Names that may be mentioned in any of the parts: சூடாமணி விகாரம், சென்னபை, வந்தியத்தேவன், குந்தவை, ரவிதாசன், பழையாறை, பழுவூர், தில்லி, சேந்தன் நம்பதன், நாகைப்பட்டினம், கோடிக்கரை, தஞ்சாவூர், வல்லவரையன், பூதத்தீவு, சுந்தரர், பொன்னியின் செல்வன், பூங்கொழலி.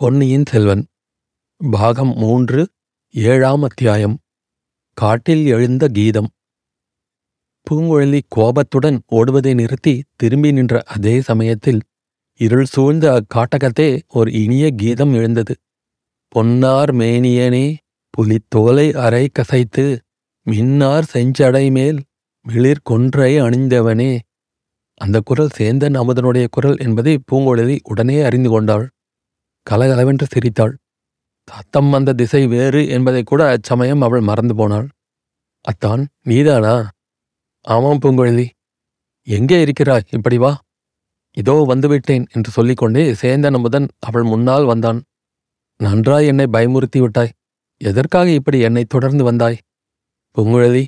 பொன்னியின் செல்வன் பாகம் 3 7ஆம் அத்தியாயம் காட்டில் எழுந்த கீதம். பூங்கொழலி கோபத்துடன் ஓடுவதை நிறுத்தி திரும்பி நின்ற அதே சமயத்தில் இருள் சூழ்ந்த அக்காட்டகத்தே ஒரு இனிய கீதம் எழுந்தது. பொன்னார் மேனியனே புலித்தோலை அரை கசைத்து மின்னார் செஞ்சடை மேல் மிளிர் கொன்றை அணிந்தவனே. அந்த குரல் சேந்தன் நம்பதனுடைய குரல் என்பதை பூங்கொழலி உடனே அறிந்து கொண்டாள். கலகலவென்று சிரித்தாள். சத்தம் வந்த திசை வேறு என்பதை கூட அச்சமயம் அவள் மறந்து போனாள். அத்தான் நீதானா? ஆமாம் பூங்கொழலி. எங்கே இருக்கிறாய்? இப்படி வா. இதோ வந்துவிட்டேன் என்று சொல்லிக்கொண்டே சேந்தன் நம்பதன் அவள் முன்னால் வந்தான். நன்றாய் என்னை பயமுறுத்தி விட்டாய். எதற்காக இப்படி என்னை தொடர்ந்து வந்தாய்? பூங்கொழலி,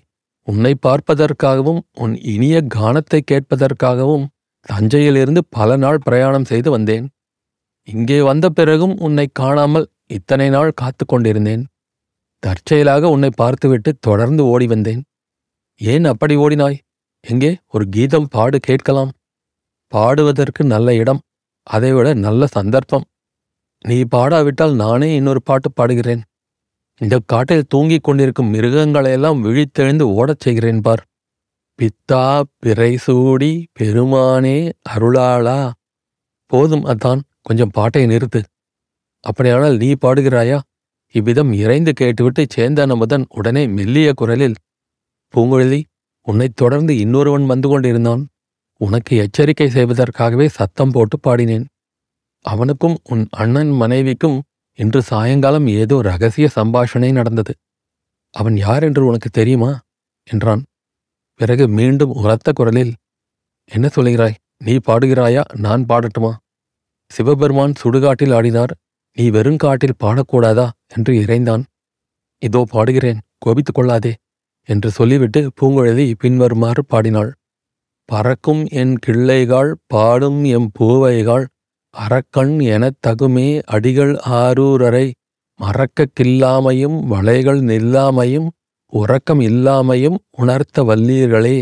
உன்னை பார்ப்பதற்காகவும் உன் இனிய கானத்தை கேட்பதற்காகவும் தஞ்சையிலிருந்து பல நாள் பிரயாணம் செய்து வந்தேன். இங்கே வந்த பிறகும் உன்னை காணாமல் இத்தனை நாள் காத்து கொண்டிருந்தேன். தற்செயலாக உன்னை பார்த்துவிட்டு தொடர்ந்து ஓடி வந்தேன். ஏன் அப்படி ஓடினாய்? எங்கே ஒரு கீதம் பாடு கேட்கலாம். பாடுவதற்கு நல்ல இடம், அதைவிட நல்ல சந்தர்ப்பம். நீ பாடாவிட்டால் நானே இன்னொரு பாட்டு பாடுகிறேன். இந்த காட்டில் தூங்கிக் கொண்டிருக்கும் மிருகங்களையெல்லாம் விழித்தெழுந்து ஓடச் செய்கிறேன் பார். பித்தா பிறைசூடி பெருமானே அருளாளா. போதும் அத்தான், கொஞ்சம் பாட்டை நிறுத்து. அப்படியானால் நீ பாடுகிறாயா? இவ்விதம் இறைந்து கேட்டுவிட்டு சேந்தன் நம்பதன் உடனே மெல்லிய குரலில், பூங்கொழலி, உன்னைத் தொடர்ந்து இன்னொருவன் வந்து கொண்டிருந்தான். உனக்கு எச்சரிக்கை செய்வதற்காகவே சத்தம் போட்டு பாடினேன். அவனுக்கும் உன் அண்ணன் மனைவிக்கும் இன்று சாயங்காலம் ஏதோ ரகசிய சம்பாஷணை நடந்தது. அவன் யார் என்று உனக்கு தெரியுமா என்றான். பிறகு மீண்டும் உரத்த குரலில், என்ன சொல்கிறாய்? நீ பாடுகிறாயா? நான் பாடட்டுமா? சிவபெருமான் சுடுகாட்டில் ஆடினார், நீ வெறுங்காட்டில் பாடக்கூடாதா என்று இறைந்தான். இதோ பாடுகிறேன், கோபித்து கொள்ளாதே என்று சொல்லிவிட்டு பூங்கொழலி பின்வருமாறு பாடினாள். பறக்கும் என் கிள்ளைகாள் பாடும் எம் பூவைகாள் அரக்கண் எனத் தகுமே அடிகள் ஆரூரரை மறக்க கில்லாமையும் வளைகள் நில்லாமையும் உறக்கம் இல்லாமையும் உணர்த்த வல்லீர்களே.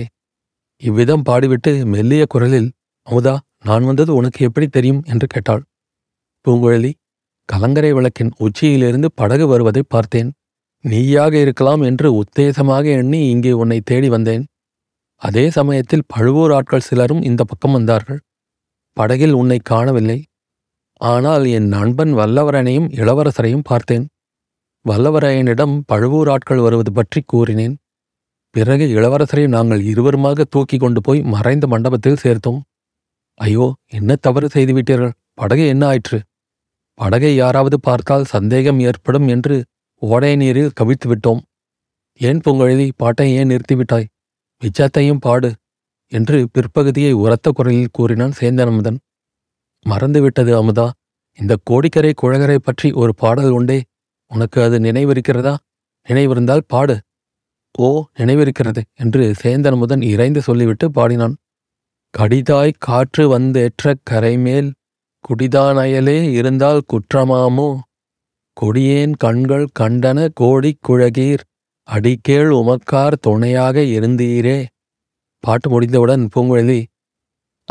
இவ்விதம் பாடிவிட்டு மெல்லிய குரலில், அமுதா, நான் வந்தது உனக்கு எப்படி தெரியும் என்று கேட்டாள். பூங்குழலி, கலங்கரை விளக்கின் உச்சியிலிருந்து படகு வருவதை பார்த்தேன். நீயாக இருக்கலாம் என்று உத்தேசமாக எண்ணி இங்கே உன்னை தேடி வந்தேன். அதே சமயத்தில் பழுவூர் ஆட்கள் சிலரும் இந்த பக்கம் வந்தார்கள். படகில் உன்னை காணவில்லை. ஆனால் என் நண்பன் வல்லவரையனையும் இளவரசரையும் பார்த்தேன். வல்லவரையனிடம் பழுவூர் ஆட்கள் வருவது பற்றி கூறினேன். பிறகு இளவரசரை நாங்கள் இருவருமாக தூக்கி கொண்டு போய் மறைந்த மண்டபத்தில் சேர்த்தோம். ஐயோ, என்ன தவறு செய்துவிட்டீர்கள்! படகை என்ன ஆயிற்று? படகை யாராவது பார்த்தால் சந்தேகம் ஏற்படும் என்று ஓடை நீரில் கவிழ்த்து விட்டோம். ஏன் பூங்கொழலி, பாட்டை ஏன் நிறுத்திவிட்டாய்? மிச்சத்தையும் பாடு என்று பிற்பகுதியை உரத்த குரலில் கூறினான் சேந்தன் நம்பதன். மறந்துவிட்டது அமுதா, இந்த கோடிக்கரை குழகரை பற்றி ஒரு பாடல் உண்டே, உனக்கு அது நினைவிருக்கிறதா? நினைவிருந்தால் பாடு. ஓ, நினைவிருக்கிறது என்று சேந்தன் நம்பதன் இறைந்து சொல்லிவிட்டு பாடினான். கடிதாய் காற்று வந்தேற்ற கரைமேல் குடிதானயலே இருந்தால் குற்றமாமோ கொடியேன் கண்கள் கண்டன கோடிக் குழகீர் அடிக்கேள் உமக்கார் துணையாக இருந்தீரே. பாட்டு முடிந்தவுடன் பூங்கொழலி,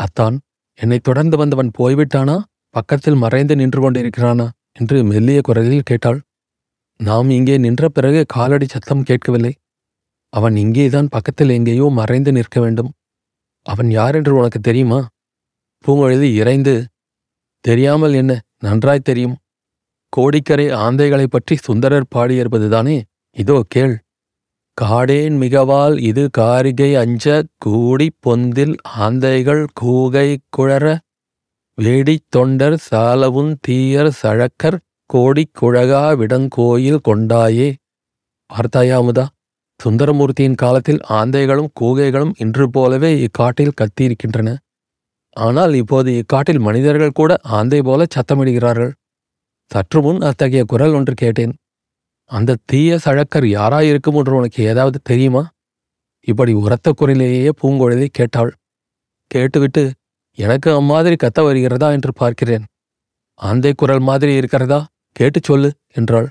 அத்தான், என்னை தொடர்ந்து வந்தவன் போய்விட்டானா? பக்கத்தில் மறைந்து நின்று கொண்டிருக்கிறானா என்று மெல்லிய குரலில் கேட்டாள். நாம் இங்கே நின்ற பிறகு காலடி சத்தம் கேட்கவில்லை. அவன் இங்கேதான் பக்கத்தில் எங்கேயோ மறைந்து நிற்க வேண்டும். அவன் யார் என்று உனக்கு தெரியுமா? பூங்கொழலி இறைந்து, தெரியாமல் என்ன, நன்றாய் தெரியும். கோடிக்கரை ஆந்தைகளை பற்றி சுந்தரர் பாடியிருப்பதுதானே, இதோ கேள். காடேன் மிகவால் இது காரிகை அஞ்ச கூடி பொந்தில் ஆந்தைகள் கூகை குழற வேடித் தொண்டர் சாலவுன் தீயர் சழக்கர் கோடிக் குழகா விடங்கோயில் கொண்டாயே. பார்த்தாயா அமுதா, சுந்தரமூர்த்தியின் காலத்தில் ஆந்தைகளும் கூகைகளும் இன்று போலவே இக்காட்டில் கத்தியிருக்கின்றன. ஆனால் இப்போது இக்காட்டில் மனிதர்கள் கூட ஆந்தை போல சத்தமிடுகிறார்கள். சற்று முன் அத்தகைய குரல் ஒன்று கேட்டேன். அந்த தீய சழக்கர் யாராயிருக்கும் என்று உனக்கு ஏதாவது தெரியுமா? இப்படி உரத்த குரலிலேயே பூங்கொழலி கேட்டாள். கேட்டுவிட்டு, எனக்கு அம்மாதிரி கத்த வருகிறதா என்று பார்க்கிறேன். ஆந்தை குரல் மாதிரி இருக்கிறதா? கேட்டு சொல்லு என்றாள்.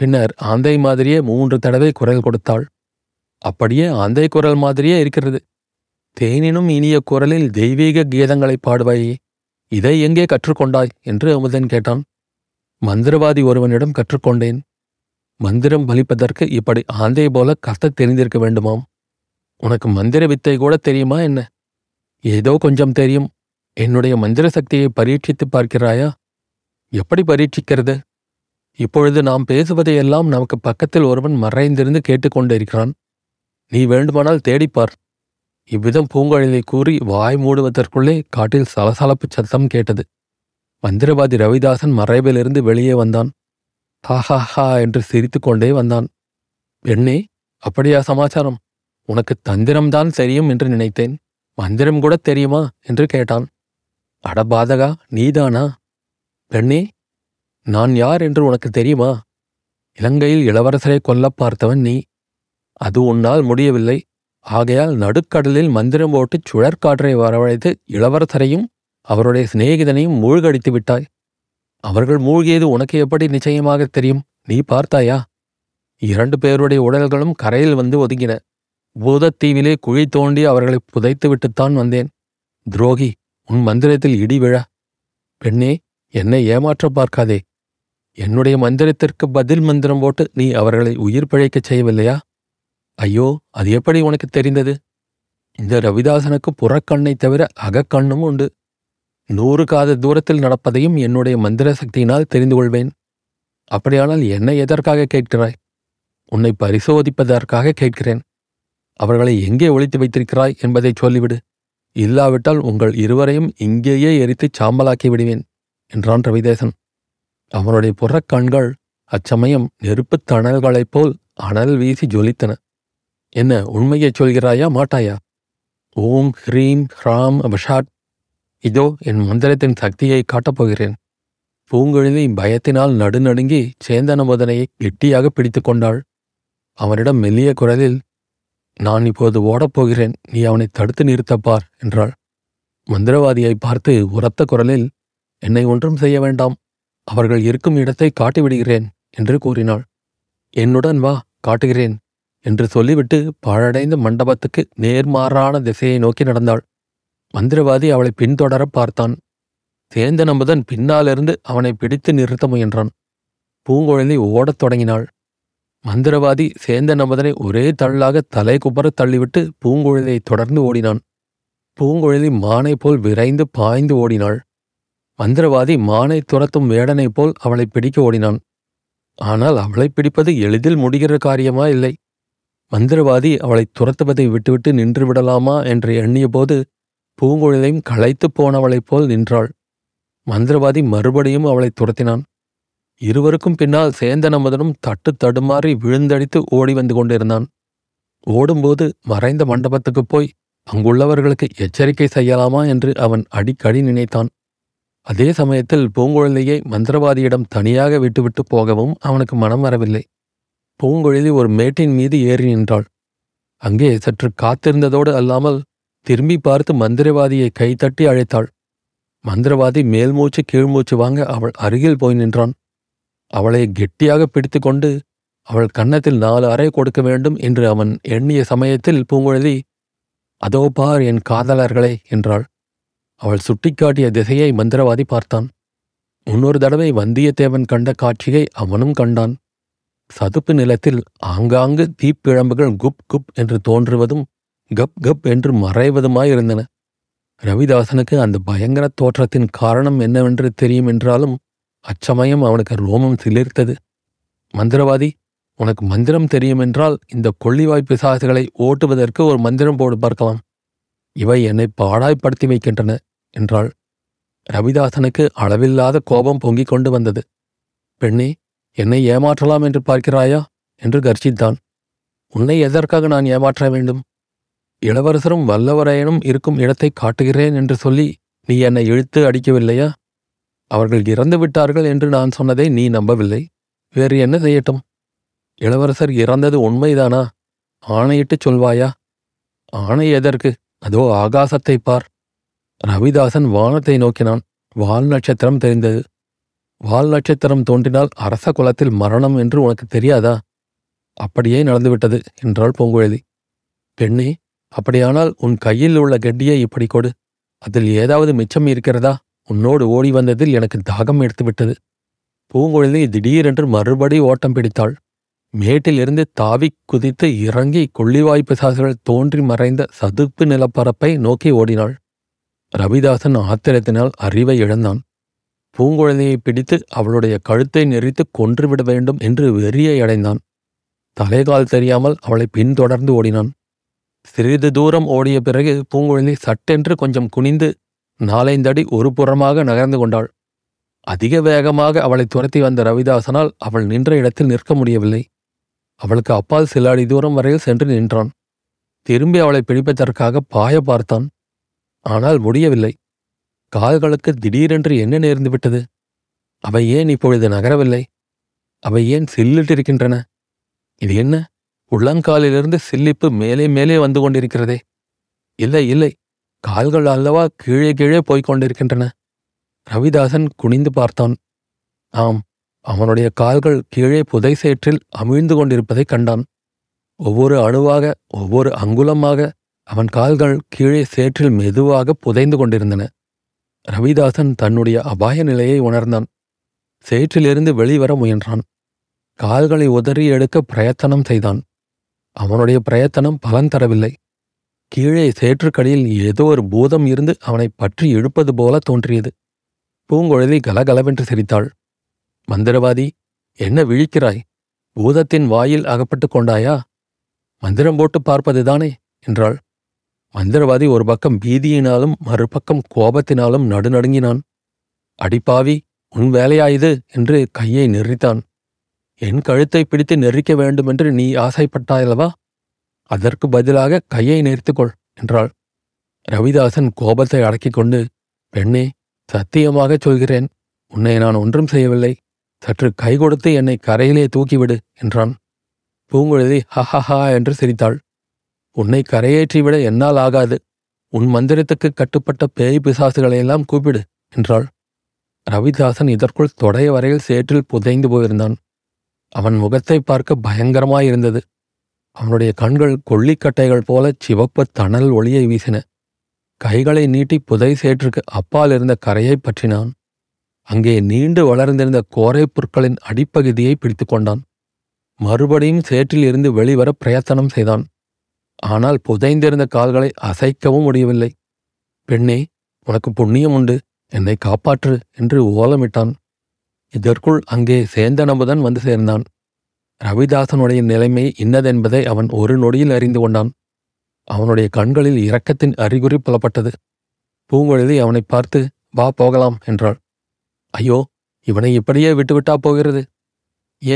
பின்னர் ஆந்தை மாதிரியே 3 தடவை குரல் கொடுத்தாள். அப்படியே ஆந்தை குரல் மாதிரியே இருக்கிறது. தேனினும் இனிய குரலில் தெய்வீக கீதங்களை பாடுவாயே, இதை எங்கே கற்றுக்கொண்டாய் என்று அமுதன் கேட்டான். மந்திரவாதி ஒருவனிடம் கற்றுக்கொண்டேன். மந்திரம் பலிப்பதற்கு இப்படி ஆந்தை போல கத்தத் தெரிந்திருக்க வேண்டுமாம். உனக்கு மந்திர வித்தை கூட தெரியுமா என்ன? ஏதோ கொஞ்சம் தெரியும். என்னுடைய மந்திர சக்தியை பரீட்சித்து பார்க்கிறாயா? எப்படி பரீட்சிக்கிறது? இப்பொழுது நாம் பேசுவதையெல்லாம் நமக்கு பக்கத்தில் ஒருவன் மறைந்திருந்து கேட்டுக்கொண்டிருக்கிறான். நீ வேண்டுமானால் தேடிப்பார். இவ்விதம் பூங்கொழலி கூறி வாய் மூடுவதற்குள்ளே காட்டில் சலசலப்பு சத்தம் கேட்டது. மந்திரவாதி ரவிதாசன் மறைவிலிருந்து வெளியே வந்தான். ஹா ஹா என்று சிரித்து கொண்டே வந்தான். பெண்ணே, அப்படியா சமாச்சாரம்? உனக்கு தந்திரம்தான் தெரியும் என்று நினைத்தேன். மந்திரம் கூட தெரியுமா என்று கேட்டான். அடபாதகா, நீதானா? பெண்ணே, நான் யார் என்று உனக்கு தெரியுமா? இலங்கையில் இளவரசரை கொல்ல பார்த்தவன் நீ. அது உன்னால் முடியவில்லை. ஆகையால் நடுக்கடலில் மந்திரம் போட்டு சுழற்காற்றை வரவழைத்து இளவரசரையும் அவருடைய சிநேகிதனையும் மூழ்கடித்து விட்டாய். அவர்கள் மூழ்கியது உனக்கு எப்படி நிச்சயமாக தெரியும்? நீ பார்த்தாயா? இரண்டு பேருடைய உடல்களும் கரையில் வந்து ஒதுங்கின. பூதத்தீவிலே குழி தோண்டி அவர்களை புதைத்து விட்டுத்தான் வந்தேன். துரோகி, உன் மந்திரத்தில் இடி விழ. பெண்ணே, என்னை ஏமாற்ற பார்க்காதே. என்னுடைய மந்திரத்திற்கு பதில் மந்திரம் போட்டு நீ அவர்களை உயிர் பிழைக்கச் செய்யவில்லையா? ஐயோ, அது எப்படி உனக்கு தெரிந்தது? இந்த ரவிதாசனுக்கு புறக்கண்ணை தவிர அகக்கண்ணும் உண்டு. 100 காத தூரத்தில் நடப்பதையும் என்னுடைய மந்திர சக்தியினால் தெரிந்து கொள்வேன். அப்படியானால் என்னை எதற்காக கேட்கிறாய்? உன்னை பரிசோதிப்பதற்காக கேட்கிறேன். அவர்களை எங்கே ஒழித்து வைத்திருக்கிறாய் என்பதை சொல்லிவிடு. இல்லாவிட்டால் உங்கள் இருவரையும் இங்கேயே எரித்து சாம்பலாக்கி விடுவேன் என்றான் ரவிதாசன். அவனுடைய புறக்கண்கள் அச்சமயம் நெருப்புத் தணல்களைப் போல் அனல் வீசி ஜொலித்தன. என்ன, உண்மையை சொல்கிறாயா மாட்டாயா? ஓம் ஹ்ரீம் ஹ்ராம் அபஷாட். இதோ என் மந்திரத்தின் சக்தியை காட்டப்போகிறேன். பூங்கொழலி பயத்தினால் நடுநடுங்கி சேந்தன் நம்பதனை கெட்டியாக பிடித்து கொண்டாள். அவனிடம் மெல்லிய குரலில், நான் இப்போது ஓடப்போகிறேன், நீ அவனை தடுத்து நிறுத்தப்பார் என்றாள். மந்திரவாதியை பார்த்து உரத்த குரலில், என்னை ஒன்றும் செய்ய வேண்டாம், அவர்கள் இருக்கும் இடத்தை காட்டிவிடுகிறேன் என்று கூறினாள். என்னுடன் வா, காட்டுகிறேன் என்று சொல்லிவிட்டு பாழடைந்த மண்டபத்துக்கு நேர்மாறான திசையை நோக்கி நடந்தாள். மந்திரவாதி அவளை பின்தொடர பார்த்தான். சேந்தன் நம்பதன் பின்னாலிருந்து அவனை பிடித்து நிறுத்த முயன்றான். பூங்கொழலி ஓடத் தொடங்கினாள். மந்திரவாதி சேந்தன் நம்பதனை ஒரே தள்ளாக தலை குபர தள்ளிவிட்டு பூங்கொழலியை தொடர்ந்து ஓடினான். பூங்கொழலி மானை போல் விரைந்து பாய்ந்து ஓடினாள். மந்திரவாதி மானை துரத்தும் வேடனை போல் அவளை பிடிக்க ஓடினான். ஆனால் அவளை பிடிப்பது எளிதில் முடிகிற காரியமா இல்லை. மந்திரவாதி அவளை துரத்துவதை விட்டுவிட்டு நின்று விடலாமா என்று எண்ணிய போது பூங்கொழலையும் களைத்து போனவளைப் போல் நின்றாள். மந்திரவாதி மறுபடியும் அவளை துரத்தினான். இருவருக்கும் பின்னால் சேந்தன் நம்பதனும் தட்டு தடுமாறி விழுந்தடித்து ஓடி வந்து கொண்டிருந்தான். ஓடும்போது மறைந்த மண்டபத்துக்கு போய் அங்குள்ளவர்களுக்கு எச்சரிக்கை செய்யலாமா என்று அவன் அடிக்கடி நினைத்தான். அதே சமயத்தில் பூங்கொழலியை மந்திரவாதியிடம் தனியாக விட்டுவிட்டு போகவும் அவனுக்கு மனம் வரவில்லை. பூங்கொழலி ஒரு மேட்டின் மீது ஏறி நின்றாள். அங்கே சற்று காத்திருந்ததோடு அல்லாமல் திரும்பி பார்த்து மந்திரவாதியை கைத்தட்டி அழைத்தாள். மந்திரவாதி மேல்மூச்சு கீழ்மூச்சு வாங்க அவள் அருகில் போய் நின்றான். அவளை கெட்டியாக பிடித்து கொண்டு அவள் கன்னத்தில் 4 அறை கொடுக்க வேண்டும் என்று அவன் எண்ணிய சமயத்தில் பூங்கொழலி, அதோ பார் என் காதலர்களே என்றாள். அவள் சுட்டிக்காட்டிய திசையை மந்திரவாதி பார்த்தான். இன்னொரு தடவை வந்தியத்தேவன் கண்ட காட்சியை அவனும் கண்டான். சதுப்பு நிலத்தில் ஆங்காங்கு தீப்பிழம்புகள் குப் குப் என்று தோன்றுவதும் கப் கப் என்று மறைவதுமாயிருந்தன. ரவிதாசனுக்கு அந்த பயங்கர தோற்றத்தின் காரணம் என்னவென்று தெரியும் என்றாலும் அச்சமயம் அவனுக்கு ரோமம் சிலிர்த்தது. மந்திரவாதி, உனக்கு மந்திரம் தெரியும் என்றால் இந்த கொள்ளிவாய் பிசாசுகளை ஓட்டுவதற்கு ஒரு மந்திரம் போடு பார்க்கலாம். இவை என்னை பாடாய்படுத்தி வைக்கின்றன என்றாள். ரவிதாசனுக்கு அளவில்லாத கோபம் பொங்கிக் கொண்டு வந்தது. பெண்ணே, என்னை ஏமாற்றலாம் என்று பார்க்கிறாயா என்று கர்ஜித்தான். உன்னை எதற்காக நான் ஏமாற்ற வேண்டும்? இளவரசரும் வல்லவரையனும் இருக்கும் இடத்தை காட்டுகிறேன் என்று சொல்லி நீ என்னை இழுத்து அடிக்கவில்லையா? அவர்கள் இறந்து விட்டார்கள் என்று நான் சொன்னதை நீ நம்பவில்லை. வேறு என்ன செய்யட்டும்? இளவரசர் இறந்தது உண்மைதானா? ஆணையிட்டு சொல்வாயா? ஆணை எதற்கு? அதோ ஆகாசத்தை பார். ரவிதாசன் வானத்தை நோக்கினான். வால் நட்சத்திரம் தெரிந்தது. வால் நட்சத்திரம் தோன்றினால் அரச குலத்தில் மரணம் என்று உனக்கு தெரியாதா? அப்படியே நடந்துவிட்டது என்றாள் பூங்கொழலி. பெண்ணே, அப்படியானால் உன் கையில் உள்ள கெட்டியை இப்படி கொடு. அதில் ஏதாவது மிச்சம் இருக்கிறதா? உன்னோடு ஓடி வந்ததில் எனக்கு தாகம் எடுத்துவிட்டது. பூங்கொழலி திடீரென்று மறுபடி ஓட்டம் பிடித்தாள். மேட்டிலிருந்து தாவி குதித்து இறங்கி கொள்ளிவாய்ப் பிசாசுகள் தோன்றி மறைந்த சதுப்பு நிலப்பரப்பை நோக்கி ஓடினாள். ரவிதாசன் ஆத்திரத்தினால் அறிவை இழந்தான். பூங்கொழலியை பிடித்து அவளுடைய கழுத்தை நெறித்து கொன்றுவிட வேண்டும் என்று வெறியை அடைந்தான். தலைகால் தெரியாமல் அவளை பின்தொடர்ந்து ஓடினான். சிறிது தூரம் ஓடிய பிறகு பூங்கொழலி சட்டென்று கொஞ்சம் குனிந்து 4-5 அடி ஒரு புறமாக நகர்ந்து கொண்டாள். அதிக வேகமாக அவளை துரத்தி வந்த ரவிதாசனால் அவள் நின்ற இடத்தில் நிற்க முடியவில்லை. அவளுக்கு அப்பால் சில அடி தூரம் வரையில் சென்று நின்றான். திரும்பி அவளை பிடிப்பதற்காக பாய பார்த்தான். ஆனால் முடியவில்லை. கால்களுக்கு திடீரென்று என்ன நேர்ந்து விட்டது? அவை ஏன் இப்பொழுது நகரவில்லை? அவை ஏன் சில்லிட்டிருக்கின்றன? இது என்ன? உள்ளங்காலிலிருந்து சில்லிப்பு மேலே மேலே வந்து கொண்டிருக்கிறதே. இல்லை இல்லை, கால்கள் அல்லவா கீழே கீழே போய்கொண்டிருக்கின்றன. ரவிதாசன் குனிந்து பார்த்தான். ஆம், அவனுடைய கால்கள் கீழே புதை சேற்றில் அமிழ்ந்து கொண்டிருப்பதை கண்டான். ஒவ்வொரு அணுவாக, ஒவ்வொரு அங்குலமாக அவன் கால்கள் கீழே சேற்றில் மெதுவாக புதைந்து கொண்டிருந்தன. ரவிதாசன் தன்னுடைய அபாய நிலையை உணர்ந்தான். சேற்றிலிருந்து வெளிவர முயன்றான். கால்களை உதறி எடுக்க பிரயத்தனம் செய்தான். அவனுடைய பிரயத்தனம் பலன் தரவில்லை. கீழே சேற்றுக்கடியில் ஏதோ ஒரு பூதம் இருந்து அவனை பற்றி இழுப்பது போல தோன்றியது. பூங்கொழலி கலகலவென்று சிரித்தாள். மந்திரவாதி, என்ன விழிக்கிறாய்? பூதத்தின் வாயில் அகப்பட்டு கொண்டாயா? மந்திரம் போட்டு பார்ப்பதுதானே என்றாள். மந்திரவாதி ஒரு பக்கம் பீதியினாலும் மறுபக்கம் கோபத்தினாலும் நடுநடுங்கினான். அடிப்பாவி, உன் வேலையாயுது என்று கையை நெறித்தான். என் கழுத்தை பிடித்து நெறிக்க வேண்டுமென்று நீ ஆசைப்பட்டாயல்லவா? அதற்கு பதிலாக கையை நெறித்துக்கொள் என்றாள். ரவிதாசன் கோபத்தை அடக்கிக்கொண்டு, பெண்ணே, சத்தியமாக சொல்கிறேன், உன்னை நான் ஒன்றும் செய்யவில்லை. சற்று கை கொடுத்து என்னை கரையிலே தூக்கிவிடு என்றான். பூங்கொழலி ஹஹஹா என்று சிரித்தாள். உன்னை கரையேற்றிவிட என்னால் ஆகாது. உன் மந்திரத்துக்கு கட்டுப்பட்ட பேய் பிசாசுகளையெல்லாம் கூப்பிடு என்றாள். ரவிதாசன் இதற்குள் தொடைய வரையில் சேற்றில் புதைந்து போயிருந்தான். அவன் முகத்தை பார்க்க பயங்கரமாயிருந்தது. அவனுடைய கண்கள் கொள்ளிக்கட்டைகள் போல சிவப்பு தணல் ஒளியை வீசின. கைகளை நீட்டி புதை சேற்றுக்கு அப்பால் இருந்த கரையை பற்றினான். அங்கே நீண்டு வளர்ந்திருந்த கோரை புற்களின் அடிப்பகுதியை பிடித்து கொண்டான். மறுபடியும் சேற்றில் இருந்து வெளிவர பிரயத்தனம் செய்தான். ஆனால் புதைந்திருந்த கால்களை அசைக்கவும் முடியவில்லை. பெண்ணே, உனக்கு புண்ணியம் உண்டு, என்னை காப்பாற்று என்று ஓலமிட்டான். இதற்குள் அங்கே சேந்தன் நம்பதன் வந்து சேர்ந்தான். ரவிதாசனுடைய நிலைமை இன்னதென்பதை அவன் ஒரு நொடியில் அறிந்து கொண்டான். அவனுடைய கண்களில் இரக்கத்தின் அறிகுறி புலப்பட்டது. பூங்கொழலி அவனை பார்த்து, வா போகலாம் என்றாள். ஐயோ, இவனை இப்படியே விட்டுவிட்டா போகிறது.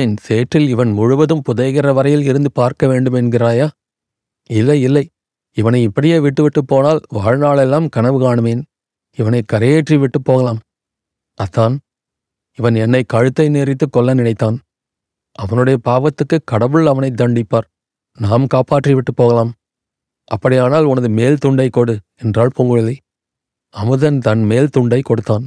ஏன் சேற்றில் இவன் முழுவதும் புதைகிற வரையில் இருந்து பார்க்க வேண்டும் என்கிறாயா? இல்லை இல்லை, இவனை இப்படியே விட்டுவிட்டு போனால் வாழ்நாளெல்லாம் கனவு காணுமேன். இவனை கரையேற்றி விட்டு போகலாம். அத்தான், இவன் என்னை கழுத்தை நெறித்து கொல்ல நினைத்தான். அவனுடைய பாவத்துக்கு கடவுள் அவனை தண்டிப்பார். நாம் காப்பாற்றி விட்டு போகலாம். அப்படியானால் உனது மேல் துண்டை கொடு என்றாள் பூங்குழலி. அமுதன் தன் மேல் துண்டை கொடுத்தான்.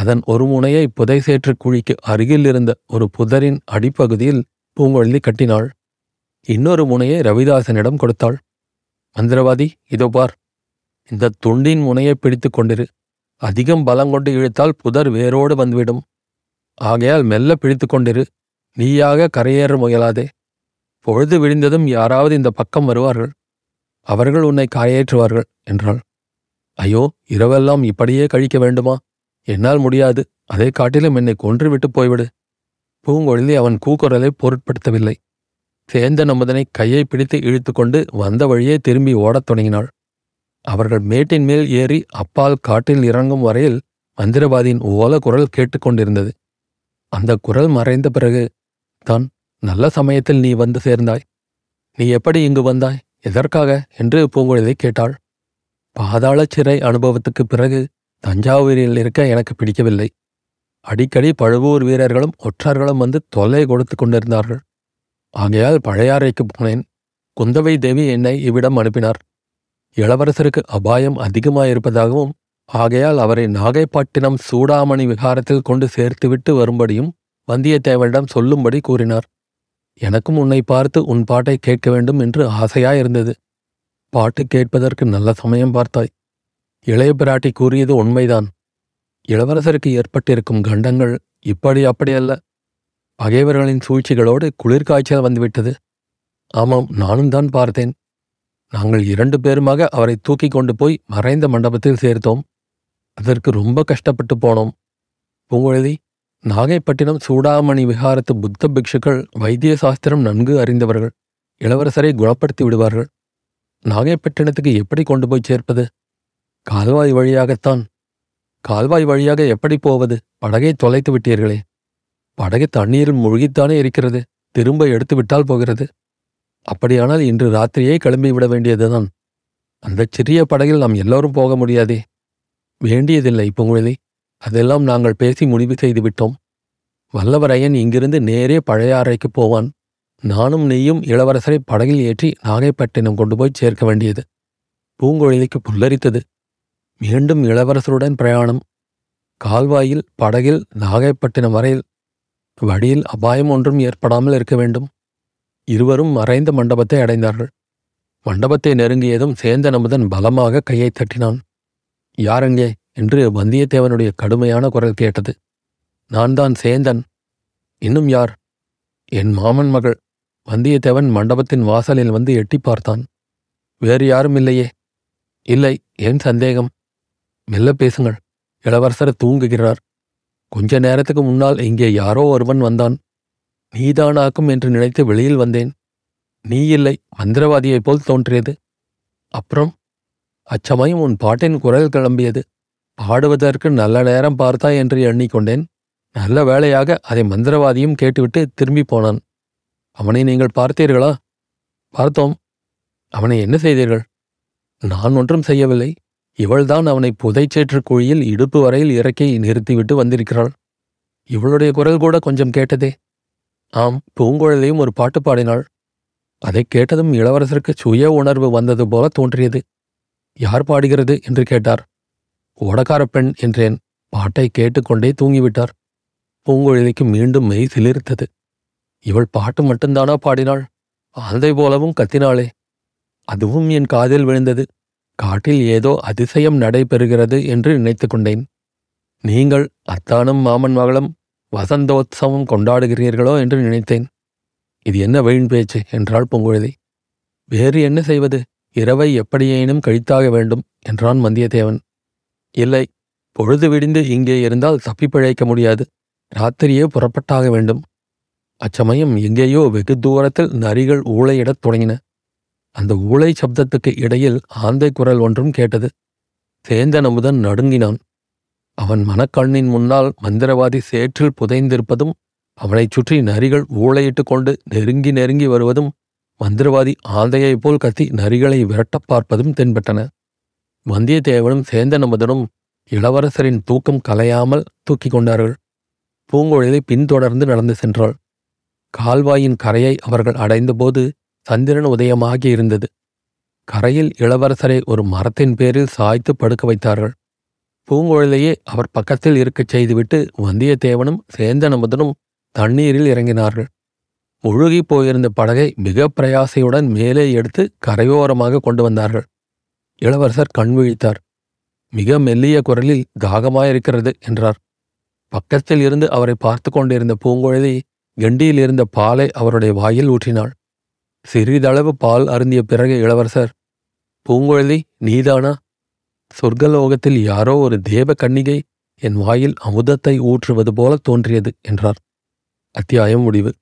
அதன் ஒரு முனையை புதை சேற்று குழிக்கு அருகில் இருந்த ஒரு புதரின் அடிப்பகுதியில் பூங்குழலி கட்டினாள். இன்னொரு முனையை ரவிதாசனிடம் கொடுத்தாள். மந்திரவாதி, இதோ பார், இந்த துண்டின் முனையை பிடித்து கொண்டிரு. அதிகம் பலங்கொண்டு இழுத்தால் புதர் வேரோடு வந்துவிடும். ஆகையால் மெல்ல பிடித்து கொண்டிரு. நீயாக கரையேற முயலாதே. பொழுது விடிந்ததும் யாராவது இந்த பக்கம் வருவார்கள். அவர்கள் உன்னை கரையேற்றுவார்கள் என்றாள். ஐயோ, இரவெல்லாம் இப்படியே கழிக்க வேண்டுமா? என்னால் முடியாது. அதை காட்டிலும் என்னை கொன்று விட்டு போய்விடு. பூங்கொழலி அவன் கூக்குரலை பொருட்படுத்தவில்லை. சேந்தன் நம்பதனை கையை பிடித்து இழுத்து கொண்டு வந்த வழியே திரும்பி ஓடத் தொடங்கினாள். அவர்கள் மேட்டின் மேல் ஏறி அப்பால் காட்டில் இறங்கும் வரையில் மந்திரவாதியின் ஓல குரல் கேட்டுக்கொண்டிருந்தது. அந்த குரல் மறைந்த பிறகு தான், நல்ல சமயத்தில் நீ வந்து சேர்ந்தாய். நீ எப்படி இங்கு வந்தாய்? எதற்காக என்று பூங்கொழலி கேட்டாள். பாதாள சிறை அனுபவத்துக்கு பிறகு தஞ்சாவூரில் இருக்க எனக்கு பிடிக்கவில்லை. அடிக்கடி பழுவூர் வீரர்களும் ஒற்றர்களும் வந்து தொல்லை கொடுத்து கொண்டிருந்தார்கள். ஆகையால் பழையாறைக்கு போனேன். குந்தவை தேவி என்னை இவ்விடம் அனுப்பினார். இளவரசருக்கு அபாயம் அதிகமாயிருப்பதாகவும் ஆகையால் அவரை நாகைப்பட்டினம் சூடாமணி விகாரத்தில் கொண்டு சேர்த்துவிட்டு வரும்படியும் வந்தியத்தேவனிடம் சொல்லும்படி கூறினார். எனக்கும் உன்னை பார்த்து உன் பாட்டை கேட்க வேண்டும் என்று ஆசையாயிருந்தது. பாட்டு கேட்பதற்கு நல்ல சமயம் பார்த்தாய். இளைய பிராட்டி கூறியது உண்மைதான். இளவரசருக்கு ஏற்பட்டிருக்கும் கண்டங்கள் இப்படி அப்படியல்ல, பகைவர்களின் சூழ்ச்சிகளோடு குளிர்காய்ச்சல் வந்துவிட்டது. ஆமாம், நானும் தான் பார்த்தேன். நாங்கள் 2 பேருமாக அவரை தூக்கி கொண்டு போய் மறைந்த மண்டபத்தில் சேர்த்தோம். அதற்கு ரொம்ப கஷ்டப்பட்டு போனோம். பூங்கொழலி, நாகைப்பட்டினம் சூடாமணி விகாரத்து புத்த பிக்ஷுக்கள் வைத்திய சாஸ்திரம் நன்கு அறிந்தவர்கள். இளவரசரை குணப்படுத்தி விடுவார்கள். நாகைப்பட்டினத்துக்கு எப்படி கொண்டு போய் சேர்ப்பது? கால்வாய் வழியாகத்தான். கால்வாய் வழியாக எப்படி போவது? படகை தொலைத்து விட்டீர்களே. படகு தண்ணீரில் மூழ்கித்தானே இருக்கிறது. திரும்ப எடுத்து விட்டால் போகிறது. அப்படியானால் இன்று ராத்திரியே கிளம்பிவிட வேண்டியதுதான். அந்த சிறிய படகில் நாம் எல்லோரும் போக முடியாதே. வேண்டியதில்லை பூங்குழலி, அதெல்லாம் நாங்கள் பேசி முடிவு செய்து விட்டோம். வல்லவரையன் இங்கிருந்து நேரே பழையாறைக்கு போவான். நானும் நீயும் இளவரசரை படகில் ஏற்றி நாகைப்பட்டினம் கொண்டு போய் சேர்க்க வேண்டியது. பூங்கொழிலுக்கு புல்லரித்தது. மீண்டும் இளவரசருடன் பிரயாணம். கால்வாயில், படகில், நாகைப்பட்டினம் வரையில். வழியில் அபாயம் ஒன்றும் ஏற்படாமல் இருக்க வேண்டும். இருவரும் மறைந்த மண்டபத்தை அடைந்தார்கள். மண்டபத்தை நெருங்கியதும் சேந்தன் நம்பதன் பலமாக கையை தட்டினான். யாரெங்கே என்று வந்தியத்தேவனுடைய கடுமையான குரல் கேட்டது. நான் தான் சேந்தன். இன்னும் யார்? என் மாமன் மகள். வந்தியத்தேவன் மண்டபத்தின் வாசலில் வந்து எட்டி பார்த்தான். வேறு யாரும் இல்லையே. இல்லை, ஏன் சந்தேகம்? மெல்ல பேசுங்கள், இளவரசர் தூங்குகிறார். கொஞ்ச நேரத்துக்கு முன்னால் இங்கே யாரோ ஒருவன் வந்தான். நீதானாக்கும் என்று நினைத்து வெளியில் வந்தேன். நீ இல்லை, மந்திரவாதியைப் போல் தோன்றியது. அப்புறம்? அச்சமயம் உன் பாட்டின் குரல் கிளம்பியது. பாடுவதற்கு நல்ல நேரம் பார்த்தாய் என்று எண்ணிக்கொண்டேன். நல்ல வேளையாக அதை மந்திரவாதியும் கேட்டுவிட்டு திரும்பி போனான். அவனை நீங்கள் பார்த்தீர்களா? பார்த்தோம். அவனை என்ன செய்தீர்கள்? நான் ஒன்றும் செய்யவில்லை. இவள்தான் அவனை புதைச்சேற்று குழியில் இடுப்பு வரையில் இறக்கி நிறுத்திவிட்டு வந்திருக்கிறாள். இவளுடைய குரல் கூட கொஞ்சம் கேட்டதே. ஆம், பூங்கொழலையும் ஒரு பாட்டு பாடினாள். அதை கேட்டதும் இளவரசருக்கு சுய உணர்வு வந்தது போல தோன்றியது. யார் பாடுகிறது என்று கேட்டார். ஓடக்கார பெண் என்றேன். பாட்டை கேட்டுக்கொண்டே தூங்கிவிட்டார். பூங்கொழிலுக்கு மீண்டும் மெய் சிலிர்த்தது. இவள் பாட்டு மட்டும்தானா பாடினாள்? ஆந்தை போலவும் கத்தினாளே. அதுவும் என் காதில் விழுந்தது. காட்டில் ஏதோ அதிசயம் நடைபெறுகிறது என்று நினைத்து கொண்டேன். நீங்கள் அத்தானும் மாமன் மகளும் வசந்தோத்சவம் கொண்டாடுகிறீர்களோ என்று நினைத்தேன். இது என்ன வீண் பேச்சு என்றாள் பூங்குழலி. வேறு என்ன செய்வது? இரவை எப்படியேனும் கழித்தாக வேண்டும் என்றான் வந்தியத்தேவன். இல்லை, பொழுது விடிந்து இங்கே இருந்தால் தப்பிப்பிழைக்க முடியாது. ராத்திரியே புறப்பட்டாக வேண்டும். அச்சமயம் எங்கேயோ வெகு தூரத்தில் நரிகள் ஊளையிடத் தொடங்கின. அந்த ஊளை சப்தத்துக்கு இடையில் ஆந்தை குரல் ஒன்றும் கேட்டது. சேந்தன் நம்பதன் நடுங்கினான். அவன் மனக்கண்ணின் முன்னால் மந்திரவாதி சேற்றில் புதைந்திருப்பதும், அவனைச் சுற்றி நரிகள் ஊளையிட்டு கொண்டு நெருங்கி நெருங்கி வருவதும், மந்திரவாதி ஆந்தையைப் போல் கத்தி நரிகளை விரட்டப் பார்ப்பதும் தென்பட்டன. வந்தியத்தேவனும் சேந்தன் நம்பதனும் இளவரசரின் தூக்கம் கலையாமல் தூக்கி கொண்டார்கள். பூங்கொழிலை பின்தொடர்ந்து நடந்து சென்றாள். கால்வாயின் கரையை அவர்கள் அடைந்தபோது சந்திரன் உதயமாகி இருந்தது. கரையில் இளவரசரை ஒரு மரத்தின் பேரில் சாய்த்து படுக்க வைத்தார்கள். பூங்கொழிலையே அவர் பக்கத்தில் இருக்கச் செய்துவிட்டு வந்தியத்தேவனும் சேந்தன் நம்பதனும் தண்ணீரில் இறங்கினார்கள். முழுகி போயிருந்த படகை மிக பிரயாசையுடன் மேலே எடுத்து கரையோரமாக கொண்டு வந்தார்கள். இளவரசர் கண் விழித்தார். மிக மெல்லிய குரலில் தாகமாயிருக்கிறது என்றார். பக்கத்தில் இருந்து அவரை பார்த்து கொண்டிருந்த பூங்கொழிலை கெண்டியில் இருந்த பாலை அவருடைய வாயில் ஊற்றினாள். சிறிதளவு பால் அருந்திய பிறகு இளவரசர், பூங்கொழலி நீதானா? சொர்க்கலோகத்தில் யாரோ ஒரு தேவ கன்னிகை என் வாயில் அமுதத்தை ஊற்றுவது போல தோன்றியது என்றார். அத்தியாயம் முடிவு.